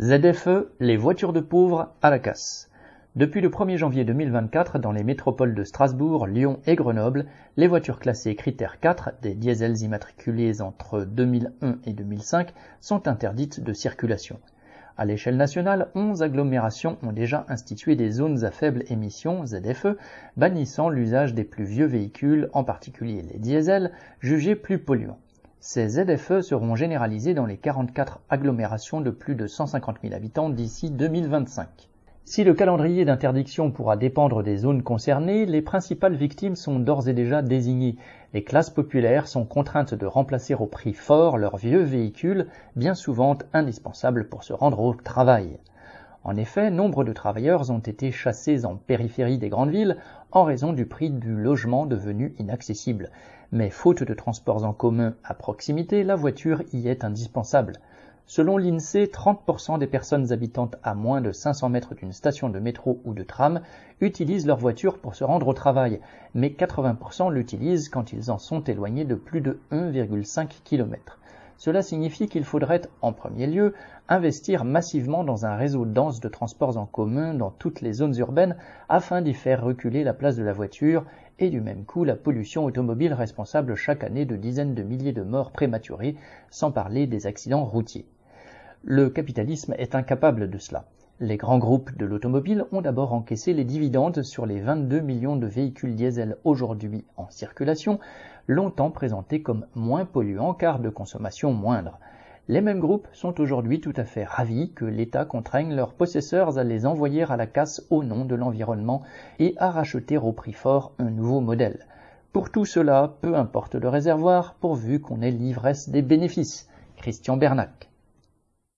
ZFE, les voitures de pauvres à la casse. Depuis le 1er janvier 2024, dans les métropoles de Strasbourg, Lyon et Grenoble, les voitures classées Critère 4, des diesels immatriculés entre 2001 et 2005, sont interdites de circulation. À l'échelle nationale, 11 agglomérations ont déjà institué des zones à faible émission, ZFE, bannissant l'usage des plus vieux véhicules, en particulier les diesels, jugés plus polluants. Ces ZFE seront généralisés dans les 44 agglomérations de plus de 150 000 habitants d'ici 2025. Si le calendrier d'interdiction pourra dépendre des zones concernées, les principales victimes sont d'ores et déjà désignées. Les classes populaires sont contraintes de remplacer au prix fort leurs vieux véhicules, bien souvent indispensables pour se rendre au travail. En effet, nombre de travailleurs ont été chassés en périphérie des grandes villes en raison du prix du logement devenu inaccessible. Mais faute de transports en commun à proximité, la voiture y est indispensable. Selon l'INSEE, 30% des personnes habitant à moins de 500 mètres d'une station de métro ou de tram utilisent leur voiture pour se rendre au travail, mais 80% l'utilisent quand ils en sont éloignés de plus de 1,5 km. Cela signifie qu'il faudrait, en premier lieu, investir massivement dans un réseau dense de transports en commun dans toutes les zones urbaines afin d'y faire reculer la place de la voiture et du même coup la pollution automobile responsable chaque année de dizaines de milliers de morts prématurées, sans parler des accidents routiers. Le capitalisme est incapable de cela. Les grands groupes de l'automobile ont d'abord encaissé les dividendes sur les 22 millions de véhicules diesel aujourd'hui en circulation, longtemps présentés comme moins polluants car de consommation moindre. Les mêmes groupes sont aujourd'hui tout à fait ravis que l'État contraigne leurs possesseurs à les envoyer à la casse au nom de l'environnement et à racheter au prix fort un nouveau modèle. Pour tout cela, peu importe le réservoir, pourvu qu'on ait l'ivresse des bénéfices. Christian Bernac.